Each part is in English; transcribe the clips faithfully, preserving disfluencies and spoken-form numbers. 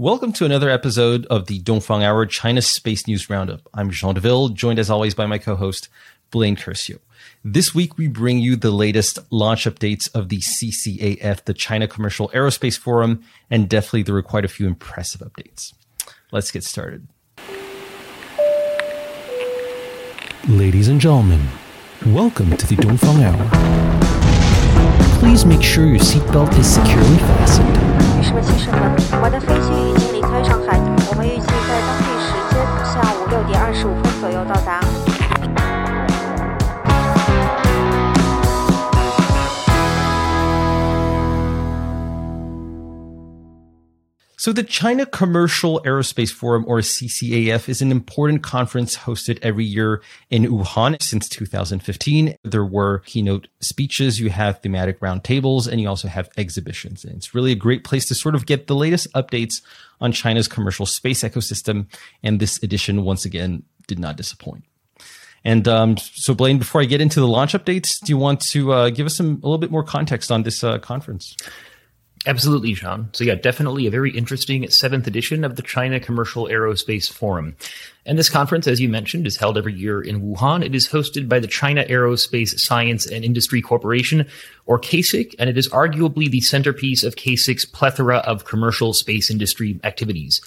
Welcome to another episode of the Dongfang Hour China Space News Roundup. I'm Jean Deville, joined as always by my co-host, Blaine Curcio. This week, we bring you the latest launch updates of the C C A F, the China Commercial Aerospace Forum, and definitely there were quite a few impressive updates. Let's get started. Ladies and gentlemen, welcome to the Dongfang Hour. Please make sure your seatbelt is securely fastened. So the China Commercial Aerospace Forum, or C C A F, is an important conference hosted every year in Wuhan since two thousand fifteen. There were keynote speeches, you have thematic roundtables, and you also have exhibitions. And it's really a great place to sort of get the latest updates on China's commercial space ecosystem. And this edition, once again, did not disappoint. And um, so, Blaine, before I get into the launch updates, do you want to uh, give us some a little bit more context on this uh, conference? Absolutely, Sean. So yeah, definitely a very interesting seventh edition of the China Commercial Aerospace Forum. And this conference, as you mentioned, is held every year in Wuhan. It is hosted by the China Aerospace Science and Industry Corporation, or K S I C, and it is arguably the centerpiece of K six's plethora of commercial space industry activities.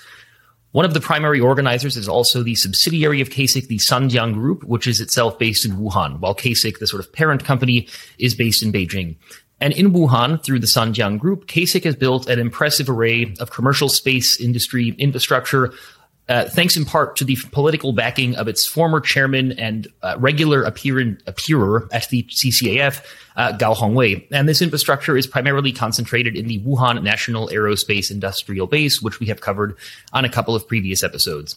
One of the primary organizers is also the subsidiary of K S I C, the Sanjiang Group, which is itself based in Wuhan, while K S I C, the sort of parent company, is based in Beijing. And in Wuhan, through the Sanjiang Group, K S I C has built an impressive array of commercial space industry infrastructure, uh, thanks in part to the political backing of its former chairman and uh, regular appearin- appearer at the C C A F, uh, Gao Hongwei. And this infrastructure is primarily concentrated in the Wuhan National Aerospace Industrial Base, which we have covered on a couple of previous episodes.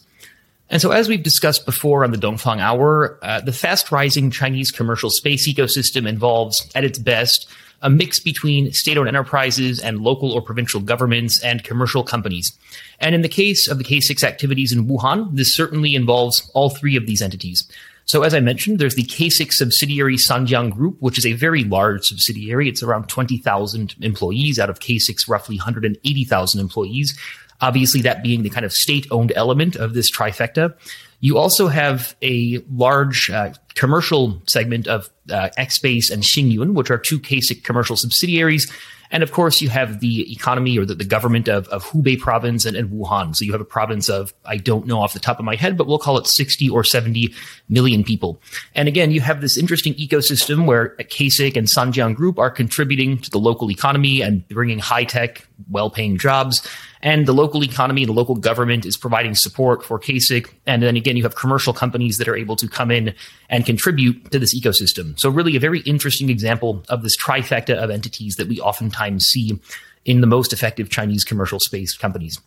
And so as we've discussed before on the Dongfang Hour, uh, the fast-rising Chinese commercial space ecosystem involves, at its best, a mix between state-owned enterprises and local or provincial governments and commercial companies. And in the case of the K six activities in Wuhan, this certainly involves all three of these entities. So as I mentioned, there's the K six subsidiary Sanjiang Group, which is a very large subsidiary. It's around twenty thousand employees out of K six, roughly one hundred eighty thousand employees. Obviously, that being the kind of state-owned element of this trifecta. You also have a large uh, commercial segment of uh, ExPace and Xingyun, which are two K S I C commercial subsidiaries. And of course, you have the economy or the, the government of, of Hubei province and, and Wuhan. So you have a province of, I don't know off the top of my head, but we'll call it sixty or seventy million people. And again, you have this interesting ecosystem where K S I C and Sanjiang Group are contributing to the local economy and bringing high-tech, well-paying jobs. And the local economy and the local government is providing support for K S I C. And then again, you have commercial companies that are able to come in and contribute to this ecosystem. So really a very interesting example of this trifecta of entities that we oftentimes see in the most effective Chinese commercial space companies.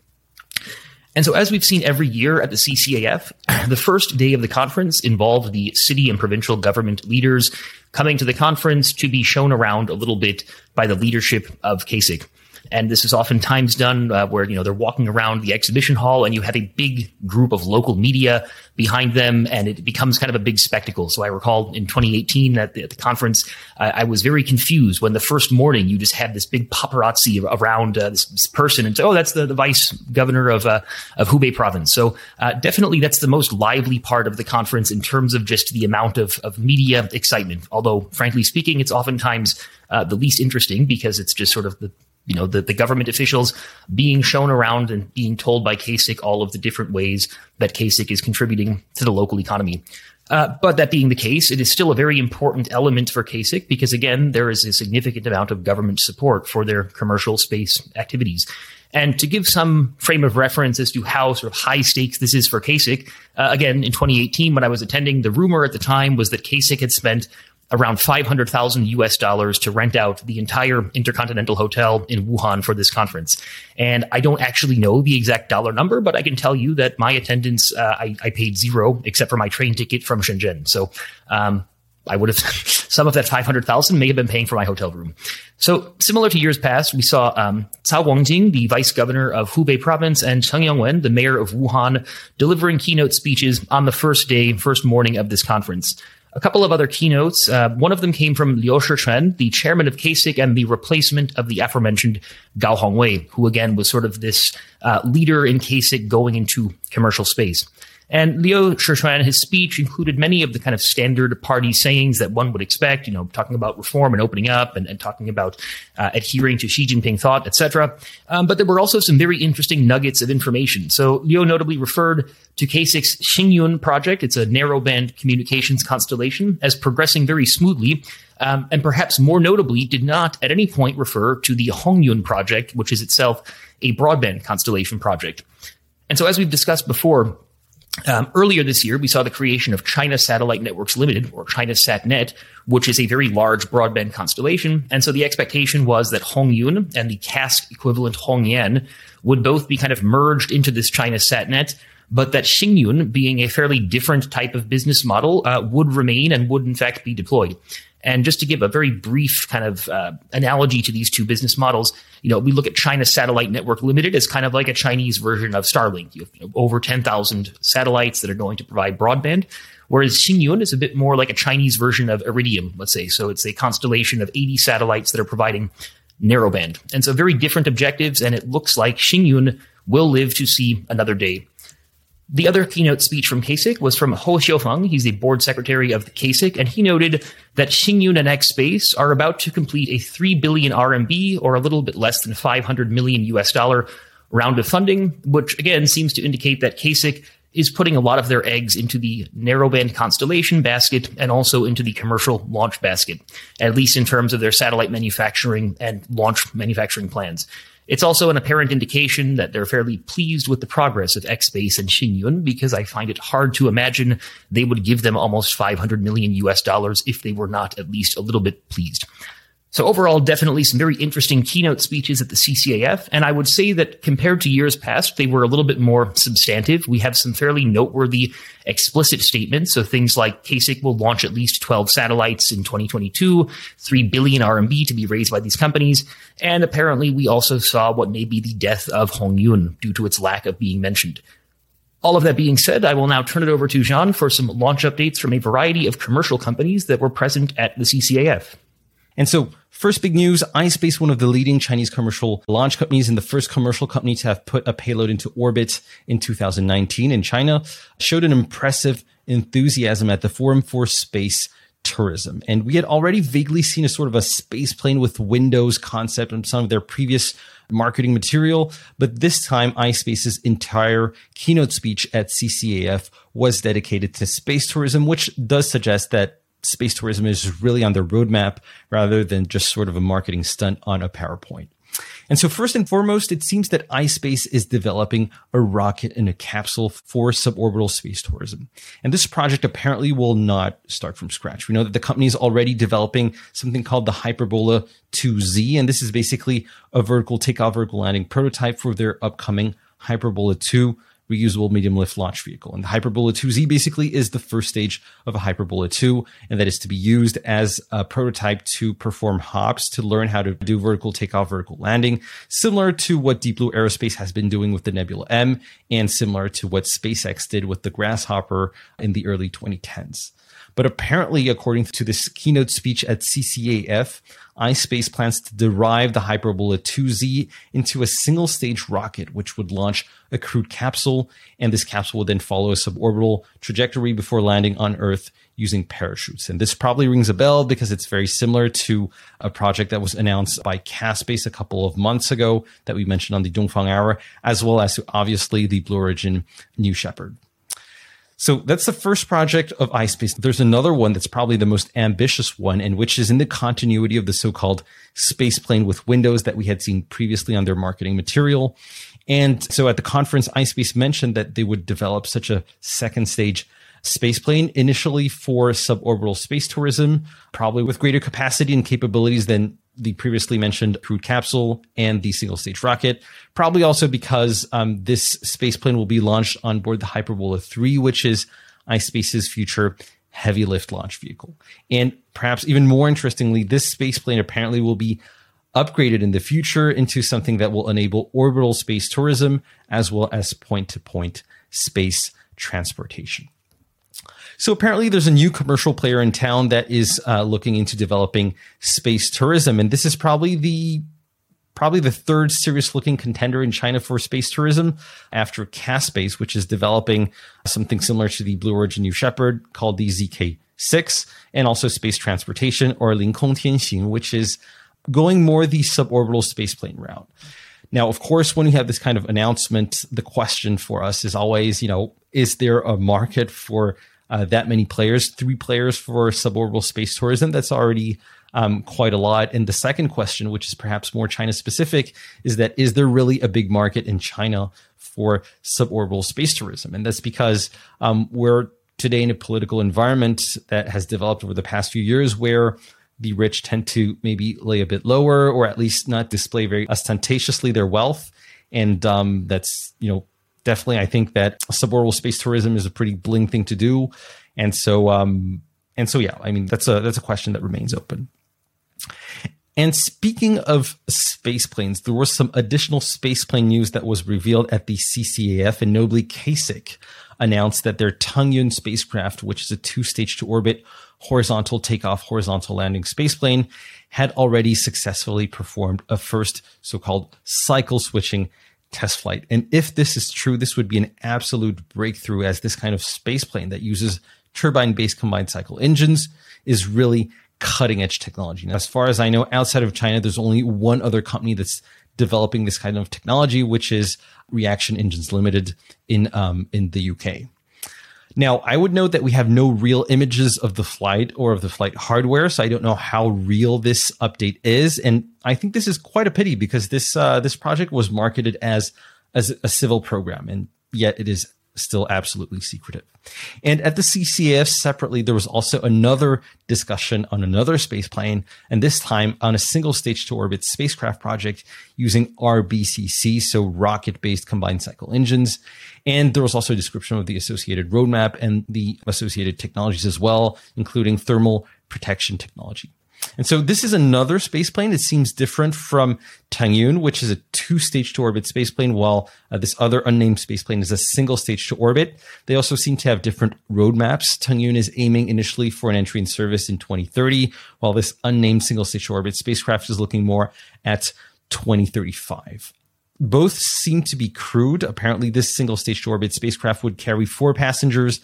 And so as we've seen every year at the C C A F, the first day of the conference involved the city and provincial government leaders coming to the conference to be shown around a little bit by the leadership of K S I C. And this is oftentimes done uh, where, you know, they're walking around the exhibition hall and you have a big group of local media behind them and it becomes kind of a big spectacle. So I recall in twenty eighteen at the, at the conference, uh, I was very confused when the first morning you just had this big paparazzi around uh, this, this person and say, oh, that's the, the vice governor of uh, of Hubei province. So uh, definitely that's the most lively part of the conference in terms of just the amount of, of media excitement. Although, frankly speaking, it's oftentimes uh, the least interesting because it's just sort of the You know, the, the government officials being shown around and being told by K S I C all of the different ways that K S I C is contributing to the local economy. Uh, but that being the case, it is still a very important element for K S I C because, again, there is a significant amount of government support for their commercial space activities. And to give some frame of reference as to how sort of high stakes this is for K S I C, uh, again, in twenty eighteen, when I was attending, the rumor at the time was that K S I C had spent around five hundred thousand U S dollars to rent out the entire Intercontinental Hotel in Wuhan for this conference. And I don't actually know the exact dollar number, but I can tell you that my attendance, uh, I, I paid zero except for my train ticket from Shenzhen. So, um, I would have some of that five hundred thousand may have been paying for my hotel room. So similar to years past, we saw um, Cao Wangjing, the vice governor of Hubei province, and Cheng Yongwen, the mayor of Wuhan, delivering keynote speeches on the first day, first morning of this conference. A couple of other keynotes. Uh, one of them came from Liu Shichuan, the chairman of K six and the replacement of the aforementioned Gao Hongwei, who again was sort of this uh, leader in K six going into commercial space. And Liu Shichuan, his speech included many of the kind of standard party sayings that one would expect, you know, talking about reform and opening up and, and talking about uh, adhering to Xi Jinping thought, et cetera. Um, but there were also some very interesting nuggets of information. So Liu notably referred to K six Xingyun project, it's a narrowband communications constellation, as progressing very smoothly. Um, and perhaps more notably, did not at any point refer to the Hongyun project, which is itself a broadband constellation project. And so as we've discussed before, Um, earlier this year, we saw the creation of China Satellite Networks Limited, or China SatNet, which is a very large broadband constellation. And so the expectation was that Hongyun and the C A S T equivalent Hongyan would both be kind of merged into this China SatNet, but that Xingyun, being a fairly different type of business model, uh, would remain and would in fact be deployed. And just to give a very brief kind of uh, analogy to these two business models, you know, we look at China Satellite Network Limited as kind of like a Chinese version of Starlink. You have, you know, over ten thousand satellites that are going to provide broadband, whereas Xingyun is a bit more like a Chinese version of Iridium, let's say. So it's a constellation of eighty satellites that are providing narrowband. And so very different objectives, and it looks like Xingyun will live to see another day. The other keynote speech from K six was from Hou Xiaofeng. He's the board secretary of the K six, and he noted that Xingyun and ExPace are about to complete a three billion R M B, or a little bit less than five hundred million U S dollar round of funding, which again seems to indicate that K six is putting a lot of their eggs into the narrowband constellation basket and also into the commercial launch basket, at least in terms of their satellite manufacturing and launch manufacturing plans. It's also an apparent indication that they're fairly pleased with the progress of ExPace and Xingyun, because I find it hard to imagine they would give them almost five hundred million U S dollars if they were not at least a little bit pleased. So overall, definitely some very interesting keynote speeches at the C C A F. And I would say that compared to years past, they were a little bit more substantive. We have some fairly noteworthy explicit statements. So things like K six will launch at least twelve satellites in twenty twenty-two, three billion R M B to be raised by these companies. And apparently we also saw what may be the death of Hongyun due to its lack of being mentioned. All of that being said, I will now turn it over to Jean for some launch updates from a variety of commercial companies that were present at the C C A F. And so, first big news, iSpace, one of the leading Chinese commercial launch companies and the first commercial company to have put a payload into orbit in two thousand nineteen in China, showed an impressive enthusiasm at the Forum for Space Tourism. And we had already vaguely seen a sort of a space plane with windows concept in some of their previous marketing material, but this time iSpace's entire keynote speech at C C A F was dedicated to space tourism, which does suggest that space tourism is really on their roadmap rather than just sort of a marketing stunt on a PowerPoint. And so first and foremost, it seems that iSpace is developing a rocket and a capsule for suborbital space tourism. And this project apparently will not start from scratch. We know that the company is already developing something called the Hyperbola two Z, and this is basically a vertical takeoff, vertical landing prototype for their upcoming Hyperbola two reusable medium lift launch vehicle. And the Hyperbola two Z basically is the first stage of a Hyperbola two, and that is to be used as a prototype to perform hops, to learn how to do vertical takeoff, vertical landing, similar to what Deep Blue Aerospace has been doing with the Nebula M, and similar to what SpaceX did with the Grasshopper in the early twenty tens. But apparently, according to this keynote speech at C C A F, iSpace plans to derive the Hyperbola two Z into a single-stage rocket, which would launch a crewed capsule, and this capsule would then follow a suborbital trajectory before landing on Earth using parachutes. And this probably rings a bell because it's very similar to a project that was announced by Caspace a couple of months ago that we mentioned on the Dongfang Hour, as well as obviously the Blue Origin New Shepard. So that's the first project of iSpace. There's another one that's probably the most ambitious one, and which is in the continuity of the so-called space plane with windows that we had seen previously on their marketing material. And so at the conference, iSpace mentioned that they would develop such a second stage space plane, initially for suborbital space tourism, probably with greater capacity and capabilities than the previously mentioned crewed capsule and the single-stage rocket, probably also because um, this space plane will be launched on board the Hyperbola three, which is iSpace's future heavy lift launch vehicle. And perhaps even more interestingly, this space plane apparently will be upgraded in the future into something that will enable orbital space tourism as well as point-to-point space transportation. So apparently there's a new commercial player in town that is uh, looking into developing space tourism. And this is probably the probably the third serious-looking contender in China for space tourism after Caspace, which is developing something similar to the Blue Origin New Shepard called the Z K six, and also Space Transportation, or Lingkong Tianxin, which is going more the suborbital spaceplane route. Now, of course, when you have this kind of announcement, the question for us is always, you know, is there a market for uh, that many players? Three players for suborbital space tourism, that's already Um, quite a lot. And the second question, which is perhaps more China specific, is that is there really a big market in China for suborbital space tourism? And that's because um, we're today in a political environment that has developed over the past few years where the rich tend to maybe lay a bit lower, or at least not display very ostentatiously their wealth. And um, that's, you know, definitely, I think that suborbital space tourism is a pretty bling thing to do. And so, um, and so, yeah, I mean, that's a, that's a question that remains open. And speaking of space planes, there was some additional spaceplane news that was revealed at the C C A F, and notably K six announced that their Tengyun spacecraft, which is a two-stage-to-orbit horizontal takeoff, horizontal landing spaceplane, had already successfully performed a first so-called cycle-switching test flight. And if this is true, this would be an absolute breakthrough, as this kind of spaceplane that uses turbine-based combined cycle engines is really cutting-edge technology. Now, as far as I know, outside of China, there's only one other company that's developing this kind of technology, which is Reaction Engines Limited in um, in the U K. Now, I would note that we have no real images of the flight or of the flight hardware, so I don't know how real this update is. And I think this is quite a pity, because this uh, this project was marketed as as a civil program, and yet it is still absolutely secretive. And at the C C A F separately, there was also another discussion on another space plane, and this time on a single stage to orbit spacecraft project using R B C C, so rocket-based combined cycle engines. And there was also a description of the associated roadmap and the associated technologies as well, including thermal protection technology. And so this is another spaceplane. It seems different from Tengyun, which is a two-stage-to-orbit spaceplane, while uh, this other unnamed spaceplane is a single-stage-to-orbit. They also seem to have different roadmaps. Tengyun is aiming initially for an entry in service in twenty thirty, while this unnamed single-stage-to-orbit spacecraft is looking more at twenty thirty-five. Both seem to be crewed. Apparently, this single-stage-to-orbit spacecraft would carry four passengers.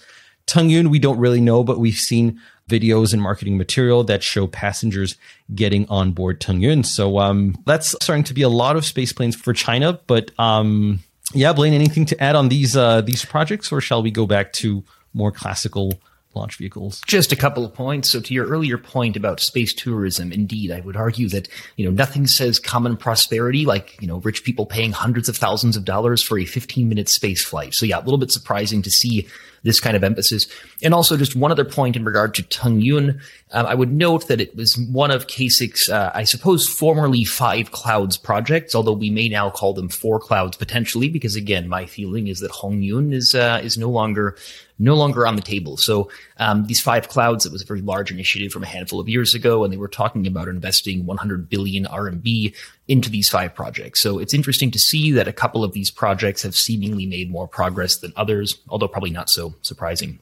Tengyun, we don't really know, but we've seen videos and marketing material that show passengers getting on board Tengyun. So um, that's starting to be a lot of space planes for China. But um, yeah, Blaine, anything to add on these uh, these projects, or shall we go back to more classical launch vehicles? Just a couple of points. So to your earlier point about space tourism, indeed, I would argue that, you know, nothing says common prosperity like, you know, rich people paying hundreds of thousands of dollars for a fifteen minute space flight. So yeah, a little bit surprising to see this kind of emphasis. And also just one other point in regard to Tengyun, um, I would note that it was one of K six, uh, I suppose, formerly five clouds projects, although we may now call them four clouds potentially, because again, my feeling is that Hongyun is, uh, is no longer, no longer on the table. So, um, these five clouds, it was a very large initiative from a handful of years ago, and they were talking about investing one hundred billion R M B into these five projects. So it's interesting to see that a couple of these projects have seemingly made more progress than others, although probably not so surprising.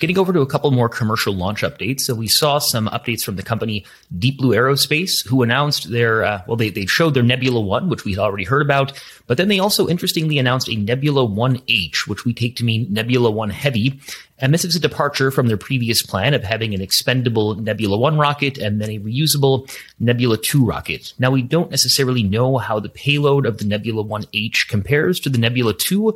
Getting over to a couple more commercial launch updates. So we saw some updates from the company Deep Blue Aerospace, who announced their, uh, well, they, they showed their Nebula one, which we had already heard about, but then they also interestingly announced a Nebula one H, which we take to mean Nebula one Heavy. And this is a departure from their previous plan of having an expendable Nebula one rocket and then a reusable Nebula two rocket. Now, we don't necessarily know how the payload of the Nebula one H compares to the Nebula two,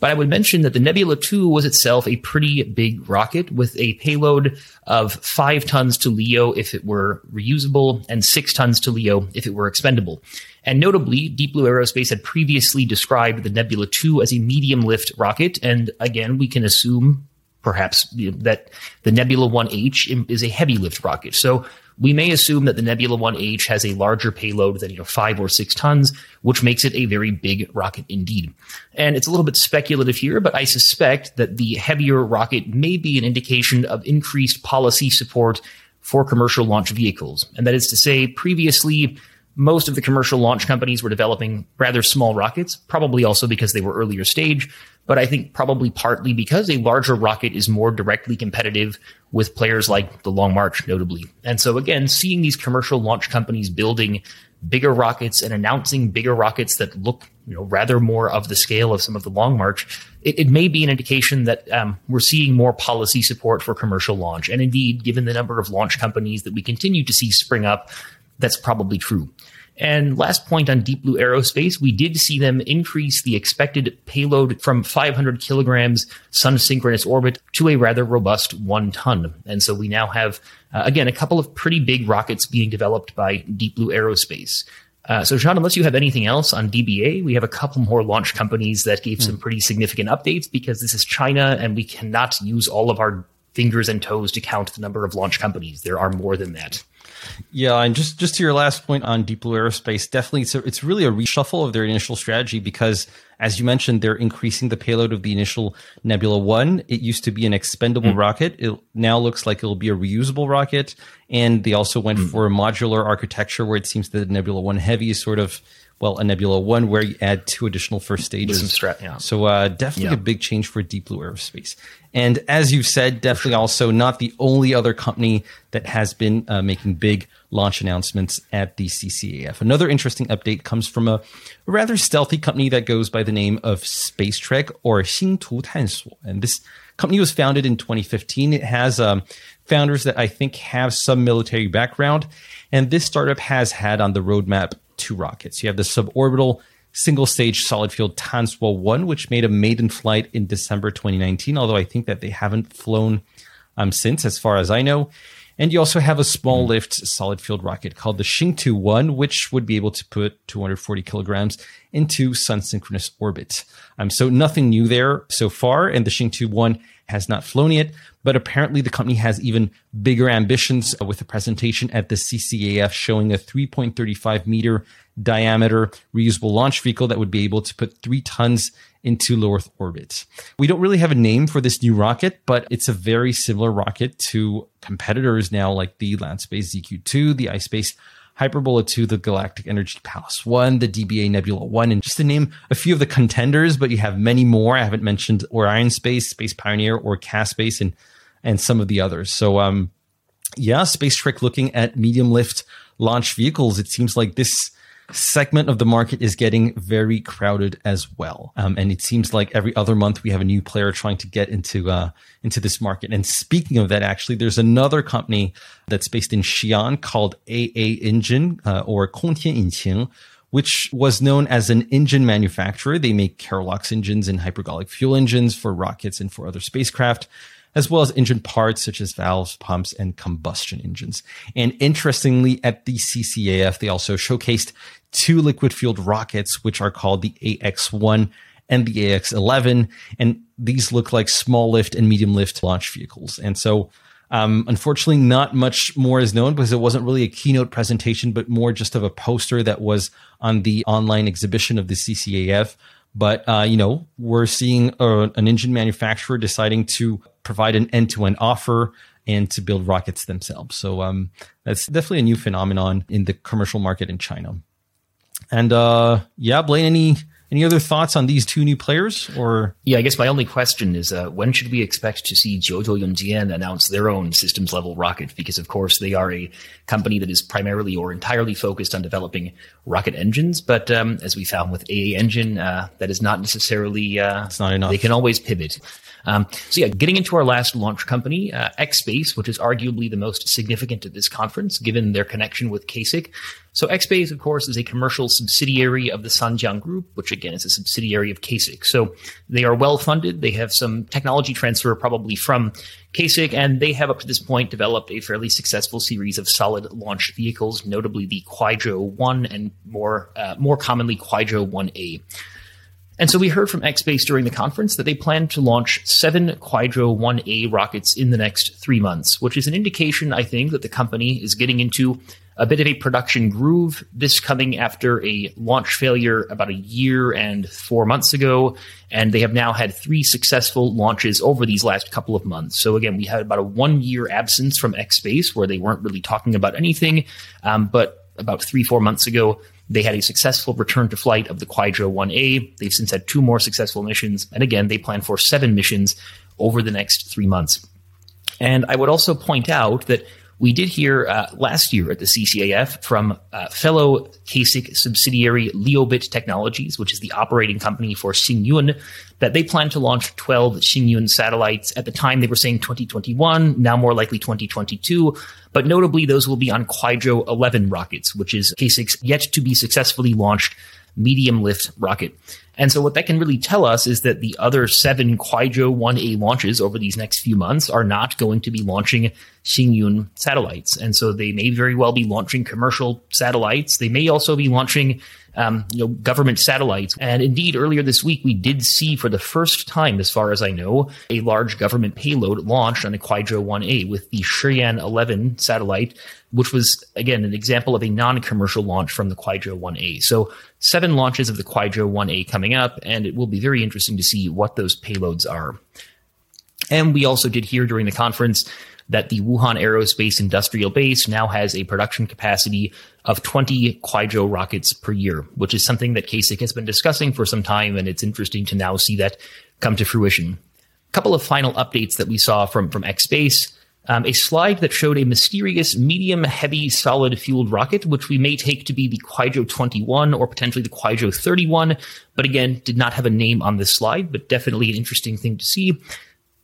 but I would mention that the Nebula two was itself a pretty big rocket with a payload of five tons to L E O if it were reusable and six tons to L E O if it were expendable. And notably, Deep Blue Aerospace had previously described the Nebula two as a medium-lift rocket. And again, we can assume perhaps that the Nebula one H is a heavy-lift rocket. So we may assume that the Nebula one H has a larger payload than, you know, five or six tons, which makes it a very big rocket indeed. And it's a little bit speculative here, but I suspect that the heavier rocket may be an indication of increased policy support for commercial launch vehicles. And that is to say, previously, most of the commercial launch companies were developing rather small rockets, probably also because they were earlier stage, but I think probably partly because a larger rocket is more directly competitive with players like the Long March, notably. And so again, seeing these commercial launch companies building bigger rockets and announcing bigger rockets that look, you know, rather more of the scale of some of the Long March, it, it may be an indication that um, we're seeing more policy support for commercial launch. And indeed, given the number of launch companies that we continue to see spring up, that's probably true. And last point on Deep Blue Aerospace, we did see them increase the expected payload from five hundred kilograms sun-synchronous orbit to a rather robust one ton. And so we now have, uh, again, a couple of pretty big rockets being developed by Deep Blue Aerospace. Uh, so, Sean, unless you have anything else on D B A, we have a couple more launch companies that gave mm. some pretty significant updates, because this is China and we cannot use all of our fingers and toes to count the number of launch companies. There are more than that. Yeah, and just, just to your last point on Deep Blue Aerospace, definitely it's, a, it's really a reshuffle of their initial strategy because, as you mentioned, they're increasing the payload of the initial Nebula one. It used to be an expendable mm. rocket. It now looks like it'll be a reusable rocket. And they also went mm. for a modular architecture where it seems that the Nebula one Heavy is sort of, well, a Nebula one where you add two additional first stages. Strat, yeah. So uh, definitely yeah. a big change for Deep Blue Aerospace. And as you've said, definitely sure. also not the only other company that has been uh, making big launch announcements at the C C A F. Another interesting update comes from a rather stealthy company that goes by the name of Space Trek, or Xingtu one. And this company was founded in twenty fifteen. It has um, founders that I think have some military background. And this startup has had on the roadmap two rockets. You have the suborbital single-stage solid-fueled Tanzhua one, which made a maiden flight in December twenty nineteen, although I think that they haven't flown um, since, as far as I know. And you also have a small-lift solid-fueled rocket called the Xingtu one, which would be able to put two hundred forty kilograms into sun-synchronous orbit. Um, so nothing new there so far, and the Xingtu one has not flown yet, but apparently the company has even bigger ambitions with a presentation at the C C A F showing a three point three five meter diameter reusable launch vehicle that would be able to put three tons into low Earth orbit. We don't really have a name for this new rocket, but it's a very similar rocket to competitors now like the Landspace Z Q two, the iSpace Hyperbola two, the Galactic Energy Palace one, the D B A Nebula one, and just to name a few of the contenders, but you have many more. I haven't mentioned Orion Space, Space Pioneer, or Caspace, and and some of the others. So, um, yeah, Space Trek looking at medium lift launch vehicles. It seems like this segment of the market is getting very crowded as well. Um, and it seems like every other month we have a new player trying to get into uh, into this market. And speaking of that, actually, there's another company that's based in Xi'an called A A Engine, uh, or Hongyan Engine, which was known as an engine manufacturer. They make Kerolox engines and hypergolic fuel engines for rockets and for other spacecraft, as well as engine parts such as valves, pumps, and combustion engines. And interestingly, at the C C A F, they also showcased two liquid-fueled rockets, which are called the A X one and the A X eleven. And these look like small-lift and medium-lift launch vehicles. And so, um, unfortunately, not much more is known because it wasn't really a keynote presentation, but more just of a poster that was on the online exhibition of the C C A F. But, uh, you know, we're seeing a, an engine manufacturer deciding to provide an end-to-end offer and to build rockets themselves. So um, that's definitely a new phenomenon in the commercial market in China. And uh, yeah, Blaine, any any other thoughts on these two new players? Or yeah, I guess my only question is uh, when should we expect to see Jiuzhou Yongjian announce their own systems-level rocket? Because of course they are a company that is primarily or entirely focused on developing rocket engines. But um, as we found with A A Engine, uh, that is not necessarily uh, it's not enough. They can always pivot. Um, so yeah, getting into our last launch company, uh, ExPace, which is arguably the most significant at this conference, given their connection with K S I C. So ExPace, of course, is a commercial subsidiary of the Sanjiang Group, which again is a subsidiary of K S I C. So they are well-funded. They have some technology transfer probably from K S I C, and they have up to this point developed a fairly successful series of solid launch vehicles, notably the Kwaizhou one and more, uh, more commonly Kwaizhou one A. And so we heard from ExPace during the conference that they plan to launch seven Kwaizhou one A rockets in the next three months, which is an indication, I think, that the company is getting into a bit of a production groove. This coming after a launch failure about a year and four months ago, and they have now had three successful launches over these last couple of months. So again, we had about a one-year absence from ExPace where they weren't really talking about anything, um, but about three, four months ago, they had a successful return to flight of the Kwaizhou one A. They've since had two more successful missions. And again, they plan for seven missions over the next three months. And I would also point out that we did hear uh, last year at the C C A F from uh, fellow K S I C subsidiary Leobit Technologies, which is the operating company for Xingyun, that they plan to launch twelve Xingyun satellites. At the time, they were saying twenty twenty-one, now more likely twenty twenty-two. But notably, those will be on Kwaizhou eleven rockets, which is K S I C's yet to be successfully launched medium lift rocket. And so what that can really tell us is that the other seven Kwaizhou one A launches over these next few months are not going to be launching Xingyun satellites. And so they may very well be launching commercial satellites. They may also be launching um, you know, government satellites. And indeed, earlier this week, we did see for the first time, as far as I know, a large government payload launched on a Kwaizhou one A with the Shiyan eleven satellite, which was, again, an example of a non-commercial launch from the Kwaizhou one A. So seven launches of the Kwaizhou one A coming up, and it will be very interesting to see what those payloads are. And we also did hear during the conference that the Wuhan Aerospace Industrial Base now has a production capacity of twenty Kwaizhou rockets per year, which is something that K S I C has been discussing for some time, and it's interesting to now see that come to fruition. A couple of final updates that we saw from, from ExPace. Um, a slide that showed a mysterious medium-heavy solid-fueled rocket, which we may take to be the Kwaizhou twenty-one or potentially the Kwaizhou thirty-one, but again, did not have a name on this slide, but definitely an interesting thing to see.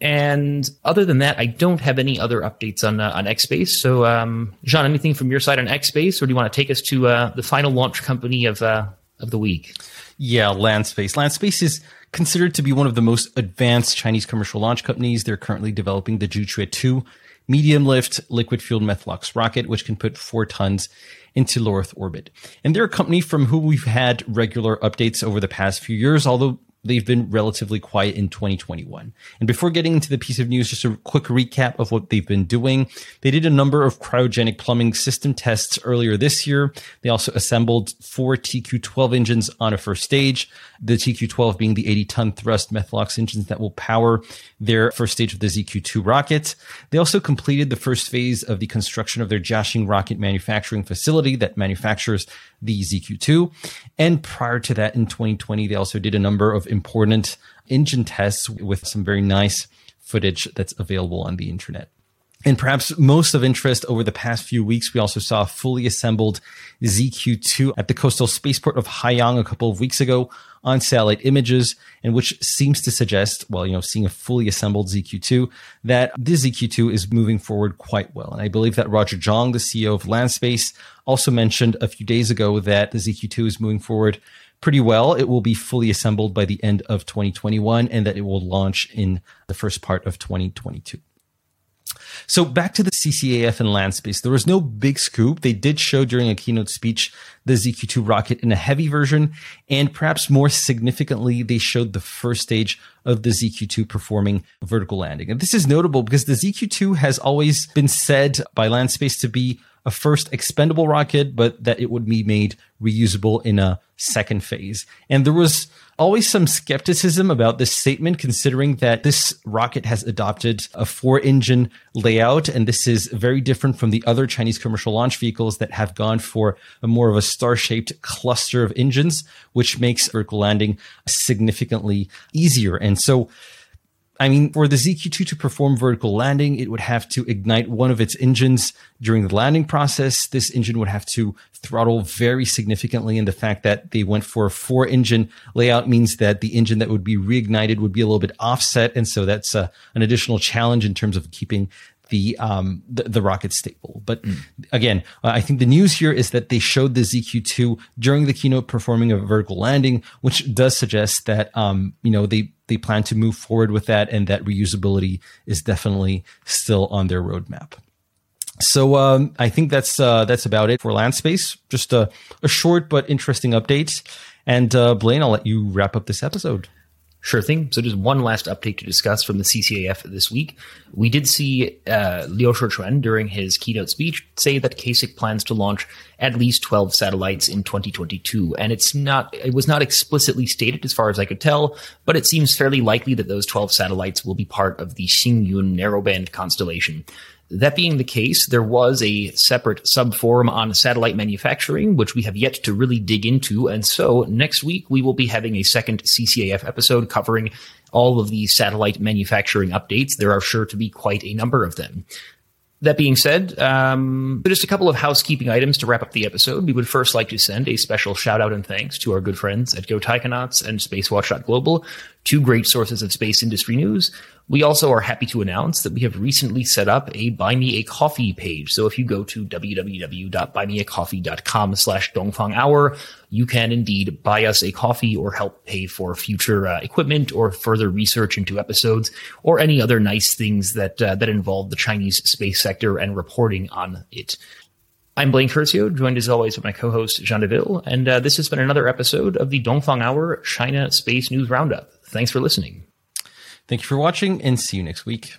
And other than that, I don't have any other updates on uh, on ExPace. So, um, Jean, anything from your side on ExPace, or do you want to take us to uh, the final launch company of uh, of the week? Yeah, Landspace. Landspace is considered to be one of the most advanced Chinese commercial launch companies. They're currently developing the Z Q two medium-lift liquid-fueled Methlox rocket, which can put four tons into low Earth orbit. And they're a company from whom we've had regular updates over the past few years, although they've been relatively quiet in twenty twenty-one. And before getting into the piece of news, just a quick recap of what they've been doing. They did a number of cryogenic plumbing system tests earlier this year. They also assembled four T Q twelve engines on a first stage, the T Q twelve being the eighty-ton thrust Methlox engines that will power their first stage of the Z Q two rocket. They also completed the first phase of the construction of their Jiaxing rocket manufacturing facility that manufactures the Z Q two. And prior to that, in twenty twenty, they also did a number of important engine tests with some very nice footage that's available on the internet. And perhaps most of interest over the past few weeks, we also saw a fully assembled Z Q two at the coastal spaceport of Haiyang a couple of weeks ago on satellite images, and which seems to suggest, well, you know, seeing a fully assembled Z Q two, that this Z Q two is moving forward quite well. And I believe that Roger Zhang, the C E O of Landspace, also mentioned a few days ago that the Z Q two is moving forward pretty well. It will be fully assembled by the end of twenty twenty-one, and that it will launch in the first part of twenty twenty-two. So back to the C C A F and Landspace. There was no big scoop. They did show during a keynote speech the Z Q two rocket in a heavy version, and perhaps more significantly, they showed the first stage of the Z Q two performing vertical landing. And this is notable because the Z Q two has always been said by Landspace to be a first expendable rocket, but that it would be made reusable in a second phase. And there was always some skepticism about this statement, considering that this rocket has adopted a four-engine layout, and this is very different from the other Chinese commercial launch vehicles that have gone for a more of a star-shaped cluster of engines, which makes vertical landing significantly easier. And so, I mean, for the Z Q two to perform vertical landing, it would have to ignite one of its engines during the landing process. This engine would have to throttle very significantly, and the fact that they went for a four-engine layout means that the engine that would be reignited would be a little bit offset, and so that's a, an additional challenge in terms of keeping the um the, the rocket stable. But mm. again, I think the news here is that they showed the Z Q two during the keynote performing a vertical landing, which does suggest that um you know they they plan to move forward with that, and that reusability is definitely still on their roadmap. So um I think that's uh that's about it for Landspace. Just a, a short but interesting update. And uh Blaine, I'll let you wrap up this episode. Sure thing. So just one last update to discuss from the C C A F this week. We did see uh, Liu Shichuan during his keynote speech say that K S I C plans to launch at least twelve satellites in twenty twenty-two. And it's not, it was not explicitly stated as far as I could tell, but it seems fairly likely that those twelve satellites will be part of the Xingyun narrowband constellation. That being the case, there was a separate sub-forum on satellite manufacturing, which we have yet to really dig into. And so next week, we will be having a second C C A F episode covering all of the satellite manufacturing updates. There are sure to be quite a number of them. That being said, um, just a couple of housekeeping items to wrap up the episode. We would first like to send a special shout out and thanks to our good friends at GoTaikonauts and Spacewatch dot global, two great sources of space industry news. We also are happy to announce that we have recently set up a Buy Me a Coffee page. So if you go to w w w dot buy me a coffee dot com slash Dongfang Hour, you can indeed buy us a coffee or help pay for future uh, equipment or further research into episodes or any other nice things that uh, that involve the Chinese space sector and reporting on it. I'm Blaine Curcio, joined as always by my co-host Jean Deville, and uh, this has been another episode of the Dongfang Hour China Space News Roundup. Thanks for listening. Thank you for watching, and see you next week.